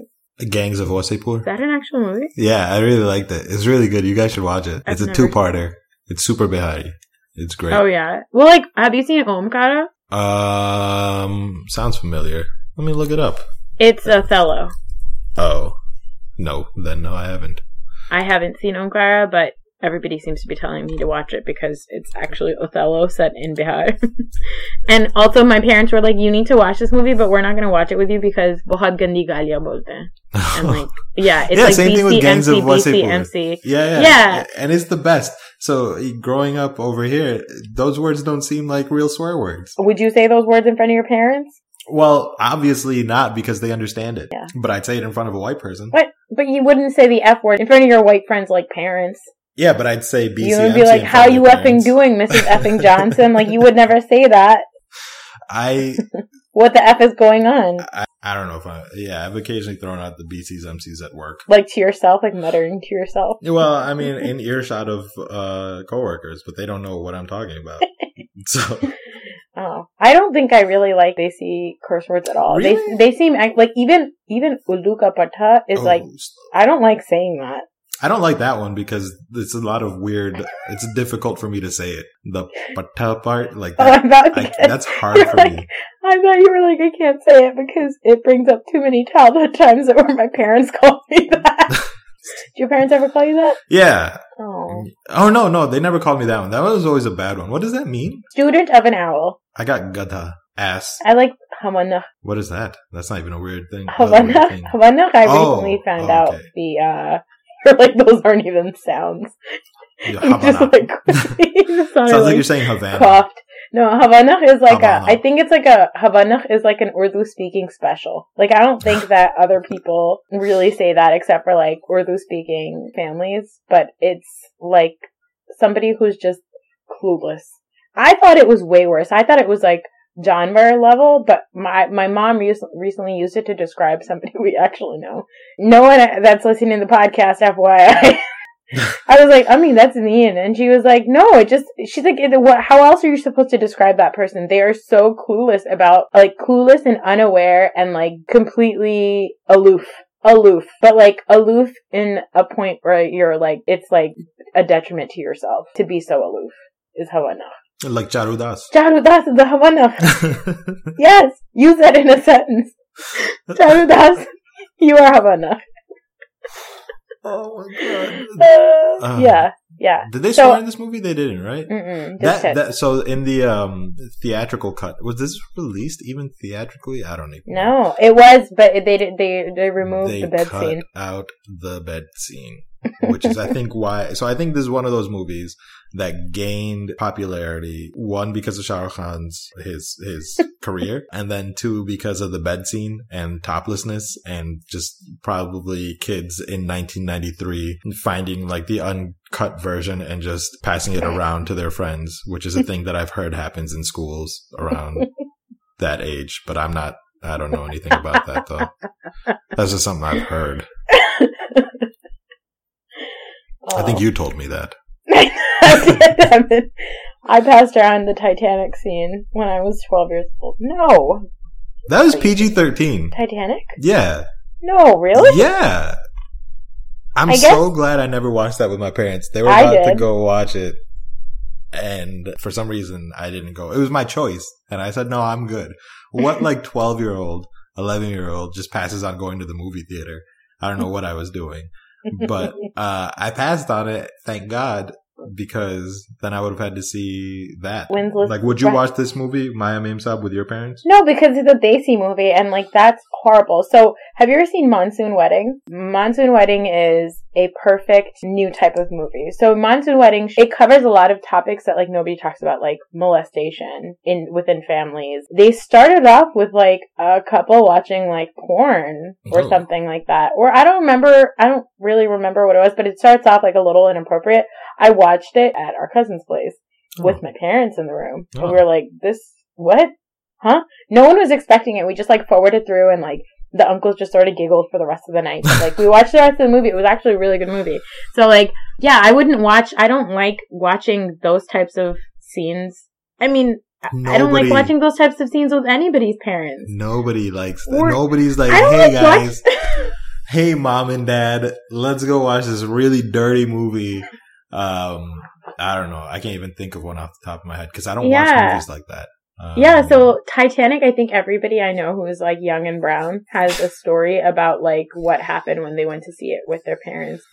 Gangs of Wasseypur. Is that an actual movie? Yeah, I really liked it. It's really good. You guys should watch it. I've it's a two-parter. Seen. It's super Bihari. It's great. Oh yeah. Well, like have you seen Omkara? Um sounds familiar. Let me look it up. It's Othello. Oh. No, then no, I haven't. I haven't seen Omkara, but everybody seems to be telling me to watch it because it's actually Othello set in Bihar. And also my parents were like, you need to watch this movie, but we're not going to watch it with you because bahut gandi gaaliyan bolte hain. And like, yeah, it's yeah, like same B C, thing with Gangs M C, of Wasseypur. Yeah, yeah, yeah. And it's the best. So growing up over here, those words don't seem like real swear words. Would you say those words in front of your parents? Well, obviously not because they understand it. Yeah. But I'd say it in front of a white person. What? But you wouldn't say the F word in front of your white friends like parents. Yeah, but I'd say B C M C. You would be like, how you effing doing, Missus Effing Johnson? Like, you would never say that. I... What the F is going on? I, I don't know if I... Yeah, I've occasionally thrown out the B Cs, M Cs at work. Like to yourself? Like muttering to yourself? Well, I mean, in earshot of uh, coworkers, but they don't know what I'm talking about. So... Oh, I don't think I really like they see curse words at all. Really? They they seem like even even Ulluka Patha is oh, like I don't like saying that. I don't like that one because it's a lot of weird. It's difficult for me to say it. The pata part, like that, oh, not, I, that's hard for like, me. I thought you were like, I can't say it because it brings up too many childhood times that where my parents called me that. Did your parents ever call you that? Yeah. Oh. Oh, no, no. They never called me that one. That was always a bad one. What does that mean? Student of an owl. I got gada. Ass. I like Havana. What is that? That's not even a weird thing. Havana. Thing? Havana, I oh, recently found oh, okay. out the, uh, like, those aren't even sounds. Yeah, Havana. Just, like, sounds like, like you're saying Havana. Coughed. No, Havana is like Havana. a, I think it's like a, Havana is like an Urdu speaking special. Like, I don't think that other people really say that except for like Urdu speaking families, but it's like somebody who's just clueless. I thought it was way worse. I thought it was like genre level, but my, my mom re- recently used it to describe somebody we actually know. No one that's listening to the podcast, F Y I. I was like, I mean, that's mean. And she was like, no, it just, she's like, it, what, how else are you supposed to describe that person? They are so clueless about, like, clueless and unaware and, like, completely aloof. Aloof. But, like, aloof in a point where you're, like, it's, like, a detriment to yourself to be so aloof is how I know. Like Charudas. Charudas is the Havana. Yes, use that in a sentence. Charudas, you are Havana. Oh my god! Uh, uh, yeah, yeah. Did they so, swear in this movie? They didn't, right? Mm-mm, that, that, so in the um, theatrical cut, was this released even theatrically? I don't even. No, know. It was, but they did. They they removed they the bed cut scene. Out the bed scene, which is I think why. So I think this is one of those movies that gained popularity, one because of Shah Rukh Khan's his his career, and then two because of the bed scene and toplessness and just probably kids in nineteen ninety-three finding like the uncut version and just passing it around to their friends, which is a thing that I've heard happens in schools around that age. But I'm not, I don't know anything about that though. That's just something I've heard. Oh. I think you told me that. I did. I passed around the Titanic scene when I was twelve years old. No. That was P G thirteen. Titanic? Yeah. No, really? Yeah. I'm I so guess... glad I never watched that with my parents. They were about to go watch it. And for some reason, I didn't go. It was my choice. And I said, no, I'm good. What like twelve-year-old, eleven-year-old just passes on going to the movie theater? I don't know what I was doing. But uh, I passed on it, thank God. Because then I would have had to see that. Winslow's like, would you friend. watch this movie, Maya Memsaab, with your parents? No, because it's a Desi movie, and like that's horrible. So, have you ever seen Monsoon Wedding? Monsoon Wedding is a perfect new type of movie. So, Monsoon Wedding, it covers a lot of topics that like nobody talks about, like molestation in within families. They started off with like a couple watching like porn or oh. something like that, or I don't remember. I don't really remember what it was, but it starts off like a little inappropriate. I watched it at our cousin's place oh. with my parents in the room. Oh. And we were like, this, what? Huh? No one was expecting it. We just like forwarded through and like the uncles just sort of giggled for the rest of the night. But, like we watched the rest of the movie. It was actually a really good movie. So like, yeah, I wouldn't watch, I don't like watching those types of scenes. I mean, Nobody, I don't like watching those types of scenes with anybody's parents. Nobody likes that. Or, Nobody's like, hey like guys, watch- hey mom and dad, let's go watch this really dirty movie. Um, I don't know. I can't even think of one off the top of my head because I don't yeah. watch movies like that. Um, yeah. So Titanic, I think everybody I know who is like young and brown has a story about like what happened when they went to see it with their parents.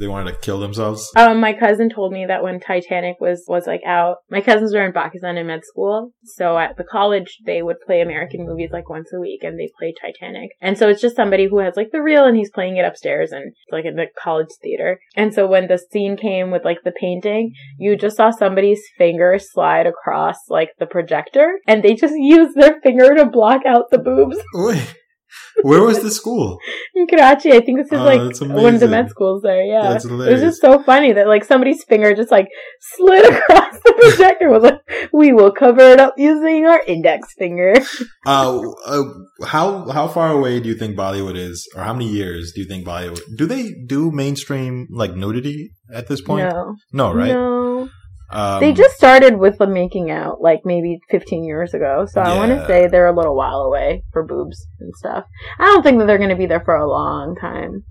They wanted to kill themselves. Um, my cousin told me that when Titanic was, was like out, my cousins were in Pakistan in med school. So at the college, they would play American movies like once a week and they play Titanic. And so it's just somebody who has like the reel and he's playing it upstairs and like in the college theater. And so when the scene came with like the painting, you just saw somebody's finger slide across like the projector and they just used their finger to block out the boobs. Where was the school? In Karachi. I think this is oh, like one of the med schools there. Yeah, that's hilarious. It was just so funny that like somebody's finger just like slid across the projector. Was like, we will cover it up using our index finger. Uh, uh, how how far away do you think Bollywood is, or how many years do you think Bollywood? Do they do mainstream like nudity at this point? No, no, right? No. Um, they just started with the making out like maybe fifteen years ago. So yeah. I want to say they're a little while away for boobs and stuff. I don't think that they're going to be there for a long time.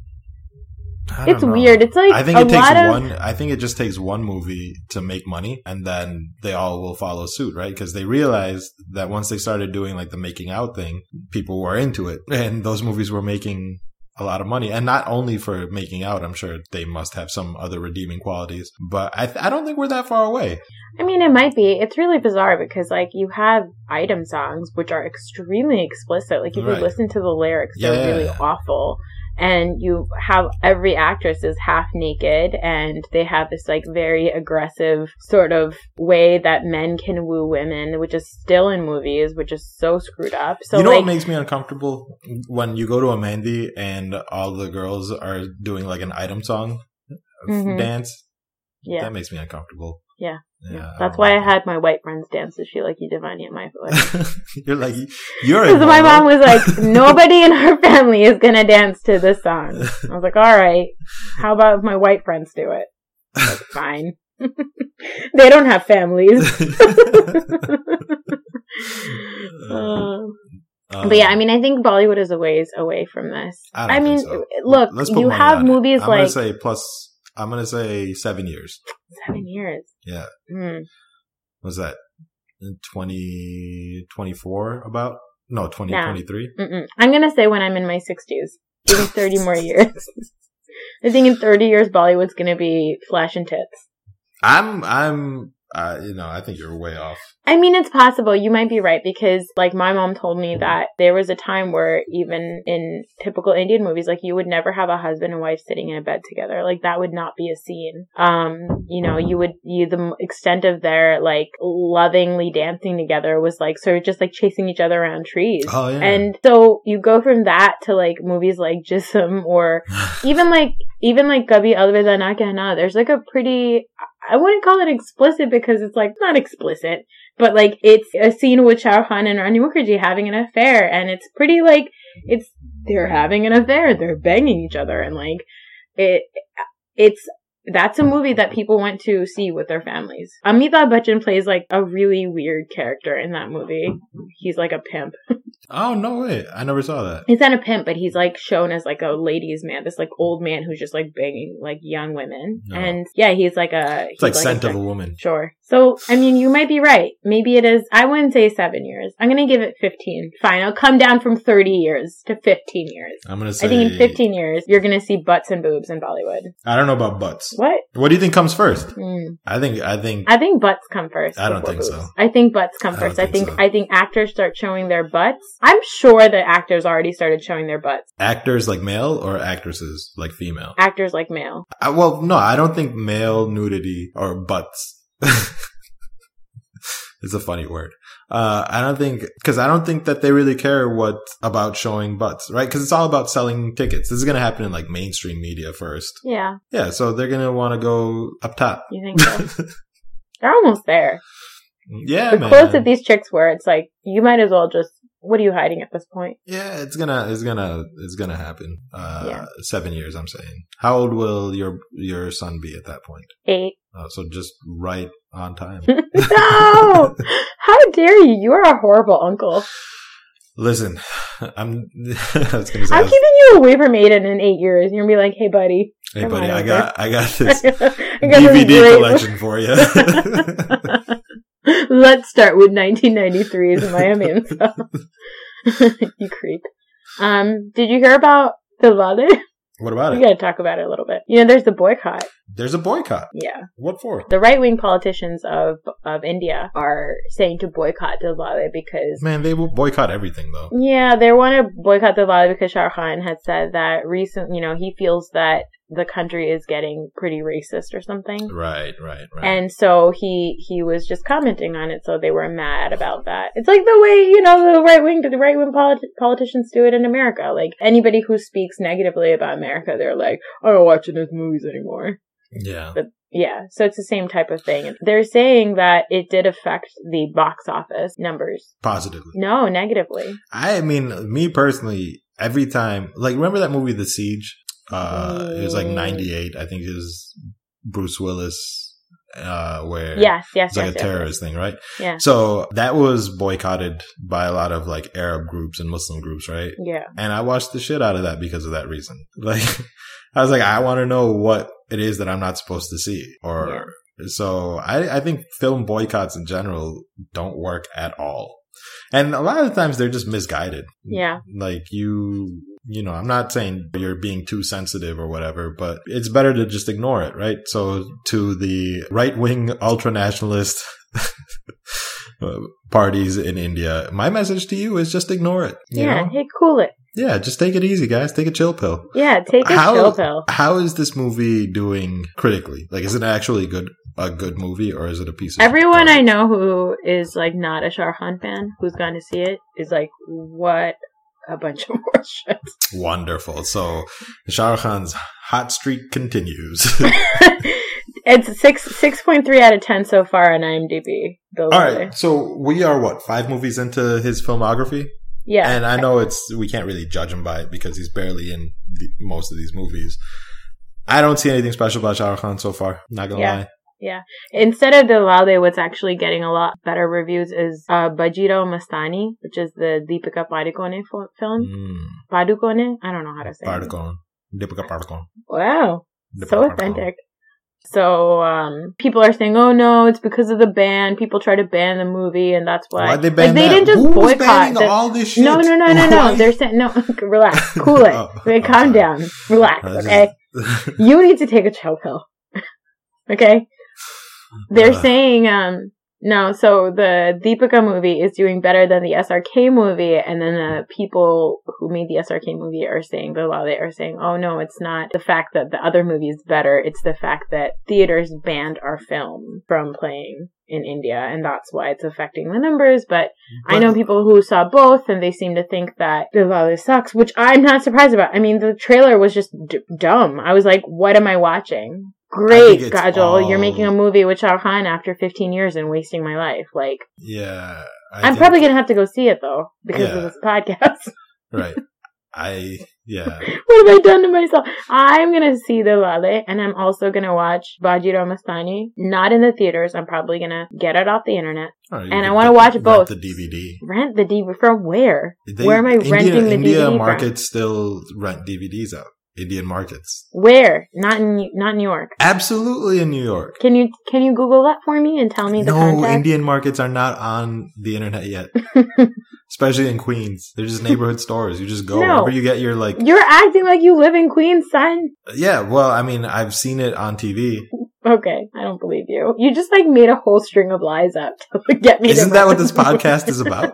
It's know. weird. It's like I think a it takes lot of... one. I think it just takes one movie to make money, and then they all will follow suit, right? Because they realized that once they started doing like the making out thing, people were into it, and those movies were making a lot of money. And not only for making out, I'm sure they must have some other redeeming qualities. But I, th- I don't think we're that far away. I mean, it might be. It's really bizarre because, like, you have item songs which are extremely explicit. Like, if right. you listen to the lyrics, yeah. they're really awful. And you have every actress is half naked, and they have this like very aggressive sort of way that men can woo women, which is still in movies, which is so screwed up. So you know like, what makes me uncomfortable? When you go to a Mandy and all the girls are doing like an item song mm-hmm. dance. Yeah. That makes me uncomfortable. Yeah. Yeah, yeah. That's why I had my white friends dance to She Like You Divine in my life. You're like, you're Because my mom was like, nobody in her family is going to dance to this song. I was like, all right, how about if my white friends do it? Like, fine. They don't have families. uh, but yeah, I mean, I think Bollywood is a ways away from this. I, don't I mean, think so. Look, Let's put you have movies I'm like. I'm going to say plus. I'm going to say seven years. Seven years. Yeah. Mm. What was that? twenty twenty-four about? No, twenty twenty-three? No. I'm going to say when I'm in my sixties. Even thirty more years. I think in thirty years, Bollywood's going to be flash and tits. I'm, I'm, uh, you know, I think you're way off. I mean, it's possible. You might be right because, like, my mom told me that there was a time where even in typical Indian movies, like, you would never have a husband and wife sitting in a bed together. Like, that would not be a scene. Um, you know, you would, you, the extent of their, like, lovingly dancing together was, like, sort of just, like, chasing each other around trees. Oh, yeah. And so you go from that to, like, movies like Jism or even, like, even, like, Kabhi Alvida Na Kehna. There's, like, a pretty... I wouldn't call it explicit because it's like not explicit, but like it's a scene with Shah Rukh Khan and Rani Mukherjee having an affair, and it's pretty like it's they're having an affair, they're banging each other, and like it, it's that's a movie that people went to see with their families. Amitabh Bachchan plays like a really weird character in that movie. He's like a pimp. Oh, no way. I never saw that. He's not a pimp, but he's, like, shown as, like, a ladies' man. This, like, old man who's just, like, banging, like, young women. No. And, yeah, he's, like, a... He's it's, like, like scent a, of a woman. Sure. So, I mean, you might be right. Maybe it is... I wouldn't say seven years. I'm going to give it fifteen. Fine. I'll come down from thirty years to fifteen years. I'm going to say... I think in fifteen years, you're going to see butts and boobs in Bollywood. I don't know about butts. What? What do you think comes first? Mm. I think... I think I think butts come first. I don't think boobs. so. I think butts come I first. I think, think so. I think actors start showing their butts. I'm sure that actors already started showing their butts. Actors like male or actresses like female? Actors like male. I, well, no, I don't think male nudity or butts. It's a funny word. Uh, I don't think, cause I don't think that they really care what about showing butts, right? Cause it's all about selling tickets. This is going to happen in like mainstream media first. Yeah. Yeah. So they're going to want to go up top. You think so? They're almost there. Yeah, the man. Close that these chicks were, it's like, you might as well just, what are you hiding at this point? Yeah, it's gonna, it's gonna, it's gonna happen. Uh, yeah. Seven years, I'm saying. How old will your, your son be at that point? Eight. Oh, so just right on time. No! How dare you? You are a horrible uncle. Listen, I'm, I was gonna say, I'm was, keeping you away from Aiden in eight years. You're gonna be like, hey buddy. Hey buddy, I over. got, I got this I got D V D this collection for you. Let's start with nineteen ninety-three's Maya Memsaab. You creep. Um, did you hear about Dilwale? What about we it? We got to talk about it a little bit. You know, there's the boycott. There's a boycott? Yeah. What for? The right-wing politicians of, of India are saying to boycott Dilwale because... Man, they will boycott everything, though. Yeah, they want to boycott Dilwale because Shah Rukh Khan had said that recently, you know, he feels that the country is getting pretty racist or something. Right, right, right. And so he, he was just commenting on it, so they were mad about that. It's like the way, you know, the right-wing, the right-wing politi- politicians do it in America. Like, anybody who speaks negatively about America, they're like, I don't watch those movies anymore. Yeah. But, yeah, so it's the same type of thing. They're saying that it did affect the box office numbers. Positively. No, negatively. I mean, me personally, every time, like, remember that movie, The Siege? Uh, it was like ninety-eight. I think it was Bruce Willis uh, where yes, yes, it's like yes, a yes, terrorist yes. thing, right? Yeah. So that was boycotted by a lot of like Arab groups and Muslim groups, right? Yeah. And I watched the shit out of that because of that reason. Like, I was like, I want to know what it is that I'm not supposed to see, or. Yeah. So I, I think film boycotts in general don't work at all. And a lot of the times they're just misguided. Yeah. Like you, you know, I'm not saying you're being too sensitive or whatever, but it's better to just ignore it, right? So to the right-wing ultra-nationalist parties in India, my message to you is just ignore it. You yeah. know? Hey, cool it. Yeah, just take it easy, guys. Take a chill pill. Yeah, take a how, chill pill. How is this movie doing critically? Like, is it actually good? A good movie, or is it a piece of everyone garbage? I know who is like not a Shah Rukh Khan fan who's gone to see it is like, what a bunch of bullshit. Wonderful. So Shah Rukh Khan's hot streak continues. It's six six point three out of ten so far on IMDb. All right, way. So we are what five movies into his filmography. Yeah, and I know it's we can't really judge him by it because he's barely in the, most of these movies. I don't see anything special about Shah Rukh Khan so far. Not gonna yeah. lie. Yeah. Instead of Dilwale, what's actually getting a lot better reviews is uh, Bajirao Mastani, which is the Deepika Padukone f- film. Mm. Padukone? I don't know how to say Padukone. it. Deepika Padukone. Wow. Deepika so Padukone. Authentic. So um, people are saying, oh, no, it's because of the ban. People try to ban the movie, and that's why. Why'd they ban like, that? They didn't just Who boycott. Banning the... all this shit? No, no, no, no, no. They're saying, no, relax. Cool it. oh, okay, oh, calm sorry. down. Relax, okay? You need to take a chill pill. Okay? They're uh, saying, um, no, so the Deepika movie is doing better than the S R K movie, and then the people who made the S R K movie are saying, the law, they are saying, oh no, it's not the fact that the other movie is better, it's the fact that theaters banned our film from playing in India, and that's why it's affecting the numbers, but, but I know people who saw both, and they seem to think that Dilwale sucks, which I'm not surprised about. I mean, the trailer was just d- dumb. I was like, what am I watching? Great, Kajol, all... you're making a movie with Shah Rukh Khan after fifteen years and wasting my life. Like, yeah, I I'm think... probably going to have to go see it, though, because yeah. of this podcast. Right. I, yeah. What have I done to myself? I'm going to see Dilwale, and I'm also going to watch Bajirao Mastani. Not in the theaters. I'm probably going to get it off the internet. Right, and I want to watch both. Rent the D V D. Rent the D V D? From where? They, where am I India, renting the India D V D India markets from? Still rent D V Ds out. Indian markets. Where? Not in not New York. Absolutely in New York. Can you can you Google that for me and tell me the contact? No, Indian markets are not on the internet yet. Especially in Queens. They're just neighborhood stores. You just go no. wherever you get your like... You're acting like you live in Queens, son. Yeah, well, I mean, I've seen it on T V. Okay, I don't believe you. You just like made a whole string of lies up to get me Isn't to that what this podcast is about?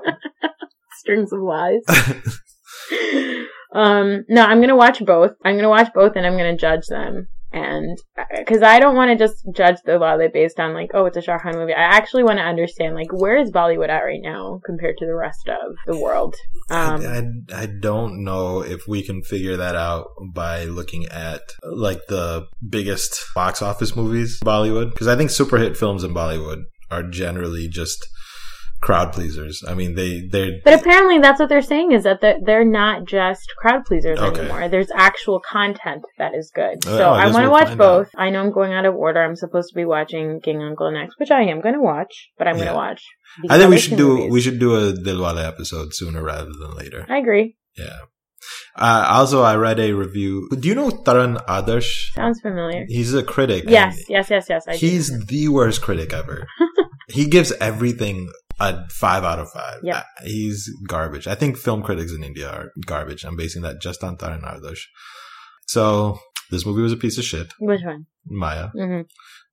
Strings of lies. Um, no, I'm going to watch both. I'm going to watch both and I'm going to judge them. And because I don't want to just judge the Dilwale based on like, oh, it's a Shah Rukh Khan movie. I actually want to understand like, where is Bollywood at right now compared to the rest of the world? Um, I, I, I don't know if we can figure that out by looking at like the biggest box office movies in Bollywood. Because I think super hit films in Bollywood are generally just... crowd pleasers. I mean, they they. But apparently, that's what they're saying is that they're, they're not just crowd pleasers okay. anymore. There's actual content that is good. Uh, so oh, I want to watch both. Out. I know I'm going out of order. I'm supposed to be watching King Uncle next, which I am going to watch. But I'm yeah. going to watch. I think we should do movies. we should do a Dilwale episode sooner rather than later. I agree. Yeah. Uh, also, I read a review. Do you know Taran Adarsh? Sounds familiar. He's a critic. Yes, yes, yes, yes. I he's do. the worst critic ever. He gives everything a five out of five. Yeah, he's garbage. I think film critics in India are garbage. I'm basing that just on Taran Adarsh. So this movie was a piece of shit. Which one? Maya. Mm-hmm.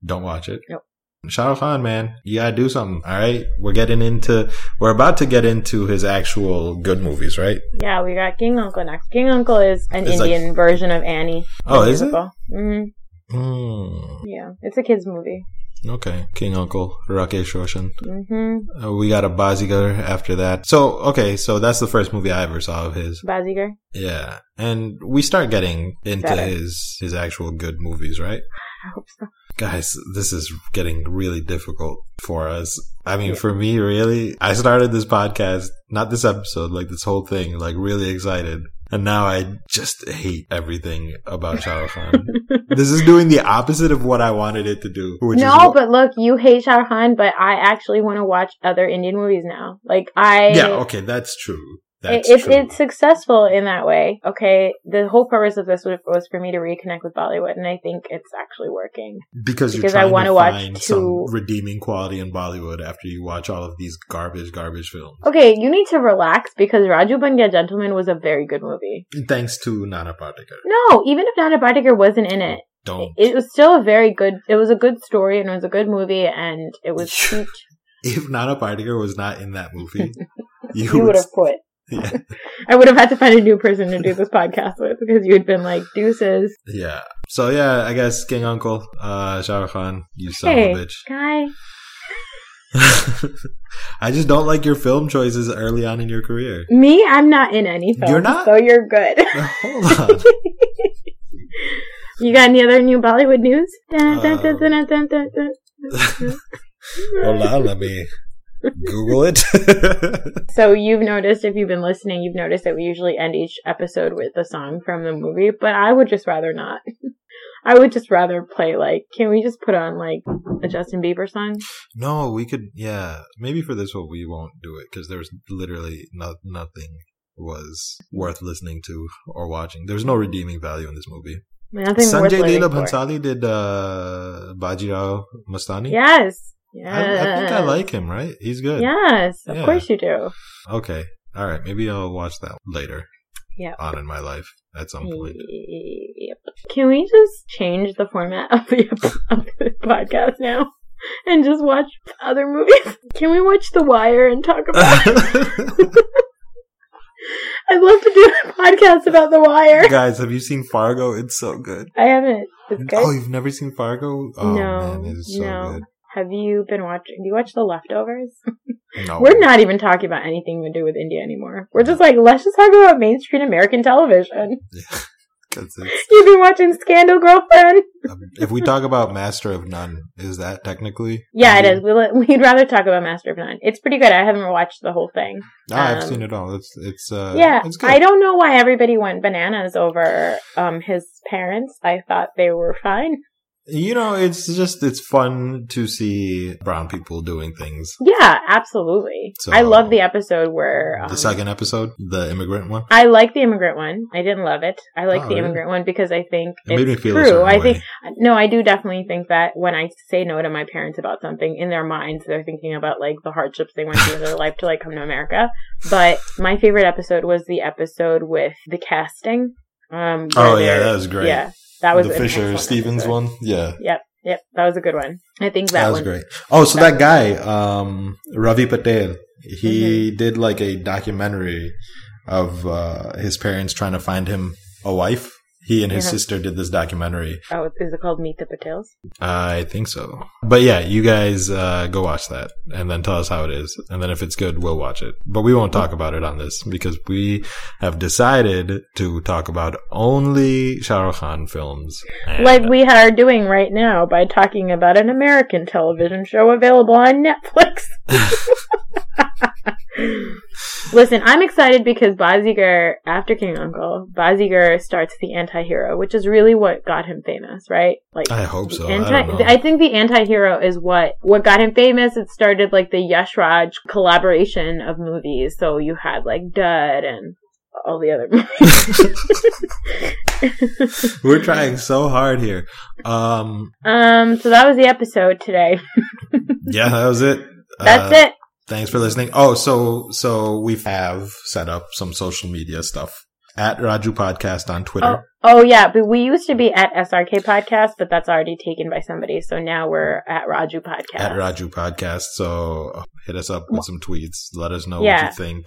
Don't watch it. Nope. Shah Rukh Khan, man, you gotta do something. All right, we're getting into, we're about to get into his actual good movies, right? Yeah, we got King Uncle next. King Uncle is an it's Indian like, version of Annie. Oh, is it? Mm-hmm. Mm. Yeah, it's a kids' movie. Okay, King Uncle, Rakesh Roshan. Mm-hmm. Uh, we got a Bazigar after that. So, okay, so that's the first movie I ever saw of his. Bazigar? Yeah, and we start getting into Better. his his actual good movies, right? I hope so. Guys, this is getting really difficult for us. I mean, yeah. for me, really, I started this podcast, not this episode, like this whole thing, like really excited. And now I just hate everything about Shah Rukh Khan. This is doing the opposite of what I wanted it to do. Which no, is what- but look, you hate Shah Rukh Khan, but I actually want to watch other Indian movies now. Like, I... Yeah, okay, that's true. That's it, it, true. It's successful in that way. Okay, the whole purpose of this was for me to reconnect with Bollywood, and I think it's actually working. Because, because you're trying I want to, to find watch some two... redeeming quality in Bollywood after you watch all of these garbage, garbage films. Okay, you need to relax, because Raju Banga Gentleman was a very good movie. Thanks to Nana Patekar. No, even if Nana Patekar wasn't in it. Don't. It was still a very good, it was a good story, and it was a good movie, and it was cute. If Nana Patekar was not in that movie, you, you would have quit. Yeah. I would have had to find a new person to do this podcast with, because you had been like, deuces. Yeah. So, yeah, I guess King Uncle, uh, Shah Rukh Khan, you son hey, of a bitch. Guy. I just don't like your film choices early on in your career. Me? I'm not in any film. You're not? So you're good. Hold on. You got any other new Bollywood news? Dun, dun, dun, dun, dun, dun, dun. Hold on, let me... Google it. So you've noticed, if you've been listening, you've noticed that we usually end each episode with a song from the movie, but I would just rather not. I would just rather play, like, can we just put on, like, a Justin Bieber song? No, we could, yeah. Maybe for this one we won't do it, because there's literally no, nothing was worth listening to or watching. There's no redeeming value in this movie. Nothing Sanjay Leela Bhansali did uh, Bajirao Mastani. Yes. Yes. I, I think I like him, right? He's good. Yes, of yeah. course you do. Okay. All right. Maybe I'll watch that later. Yeah. On in my life at some point. Yep. Can we just change the format of the, of the podcast now and just watch other movies? Can we watch The Wire and talk about it? I'd love to do a podcast about The Wire. Guys, have you seen Fargo? It's so good. I haven't. It's good. Oh, you've never seen Fargo? Oh, no. Man, it is so no. good. Have you been watching? Do you watch The Leftovers? No. We're not even talking about anything to do with India anymore. We're just like, let's just talk about mainstream American television. Yeah, it's, you've been watching Scandal, girlfriend. If we talk about Master of None, is that technically? Yeah, it is. We'll, we'd rather talk about Master of None. It's pretty good. I haven't watched the whole thing. No, um, I've seen it all. It's it's. Uh, yeah, it's good. I don't know why everybody went bananas over um, his parents. I thought they were fine. You know, it's just, it's fun to see brown people doing things. Yeah, absolutely. So, I love the episode where... Um, the second episode? The immigrant one? I like the immigrant one. I didn't love it. I like oh, the immigrant really? one because I think it it's made me feel true. I think No, I do definitely think that when I say no to my parents about something, in their minds, they're thinking about, like, the hardships they went through in their life to, like, come to America. But my favorite episode was the episode with the casting. Um, oh, yeah, that was great. Yeah. That was the Fisher Stevens one. Yeah. Yep. Yep. That was a good one. I think that, that was one, great. Oh, so that, that guy, um, Ravi Patel, he mm-hmm. did like a documentary of uh, his parents trying to find him a wife. He and his yeah. sister did this documentary. Oh, is it called Meet the Patels? I think so. But yeah, you guys uh, go watch that and then tell us how it is. And then if it's good, we'll watch it. But we won't talk about it on this because we have decided to talk about only Shah Rukh Khan films. Like we are doing right now by talking about an American television show available on Netflix. Listen, I'm excited because Bazigar, after King Uncle, Bazigar starts the anti-hero, which is really what got him famous, right? Like, I hope so. Anti- I, don't know. I think the anti-hero is what, what got him famous. It started like the Yashraj collaboration of movies. So you had like Darr and all the other movies. We're trying so hard here. Um, um. So that was the episode today. Yeah, that was it. That's uh, it. Thanks for listening. Oh, so so we have set up some social media stuff. At Raju Podcast on Twitter. Oh, oh yeah, but we used to be at S R K Podcast, but that's already taken by somebody. So now we're at Raju Podcast. At Raju Podcast. So hit us up with some tweets. Let us know yeah. what you think.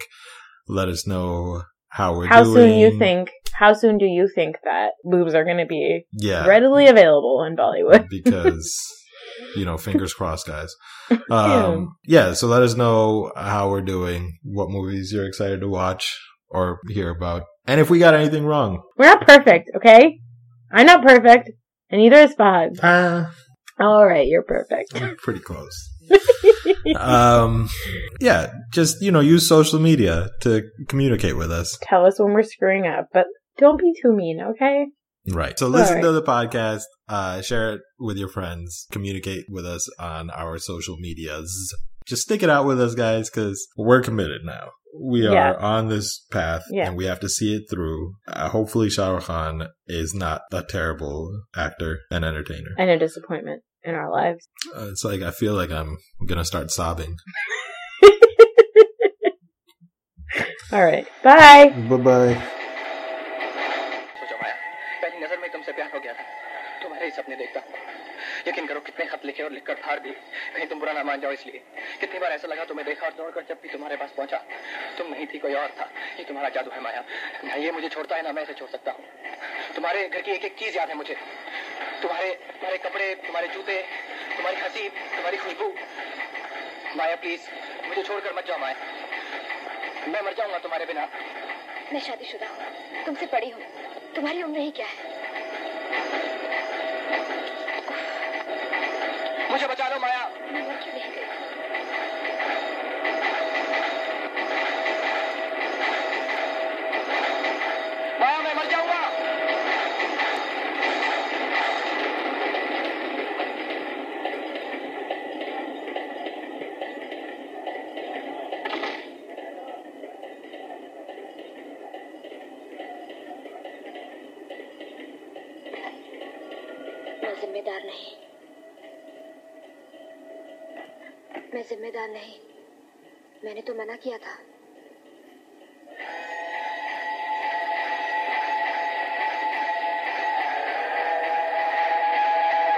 Let us know how we're how doing. How soon you think? How soon do you think that boobs are going to be yeah. readily available in Bollywood? Because... You know, fingers crossed, guys. Um, yeah, so let us know how we're doing, what movies you're excited to watch or hear about, and if we got anything wrong. We're not perfect, okay? I'm not perfect, and neither is Fahad. Uh, All right, you're perfect. Pretty close. Um, yeah, just, you know, use social media to communicate with us. Tell us when we're screwing up, but don't be too mean, okay? Right. So listen All right. to the podcast, uh, share it with your friends, communicate with us on our social medias. Just stick it out with us, guys, because we're committed now. We are yeah. on this path, yeah. and we have to see it through. Uh, hopefully, Shah Rukh Khan is not a terrible actor and entertainer. And a disappointment in our lives. Uh, it's like, I feel like I'm going to start sobbing. All right. Bye. Bye-bye. यकीन करो कितने खत लिखे और लिखकर फाड़ भी कहीं तुम बुरा ना मान जाओ इसलिए कितनी बार ऐसा लगा तुम्हें देखा और दौड़कर जब भी तुम्हारे पास पहुंचा तुम नहीं थी कोई और था ये तुम्हारा जादू है माया ना ये मुझे छोड़ता है ना मैं इसे छोड़ सकता हूँ तुम्हारे घर की एक एक चीज याद है मुझे तुम्हारे तुम्हारे कपड़े तुम्हारे जूते तुम्हारी हंसी तुम्हारी खुशबू माया प्लीज मुझे छोड़कर मत जाओ माया मैं मर जाऊंगा तुम्हारे बिना मैं शादीशुदा हूँ तुमसे बड़ी हूँ तुम्हारी उम्र ही क्या है मुझे बचा लो माया माया मैं मर जाऊंगा मैं जिम्मेदार नहीं मैं जिम्मेदार नहीं मैंने तो मना किया था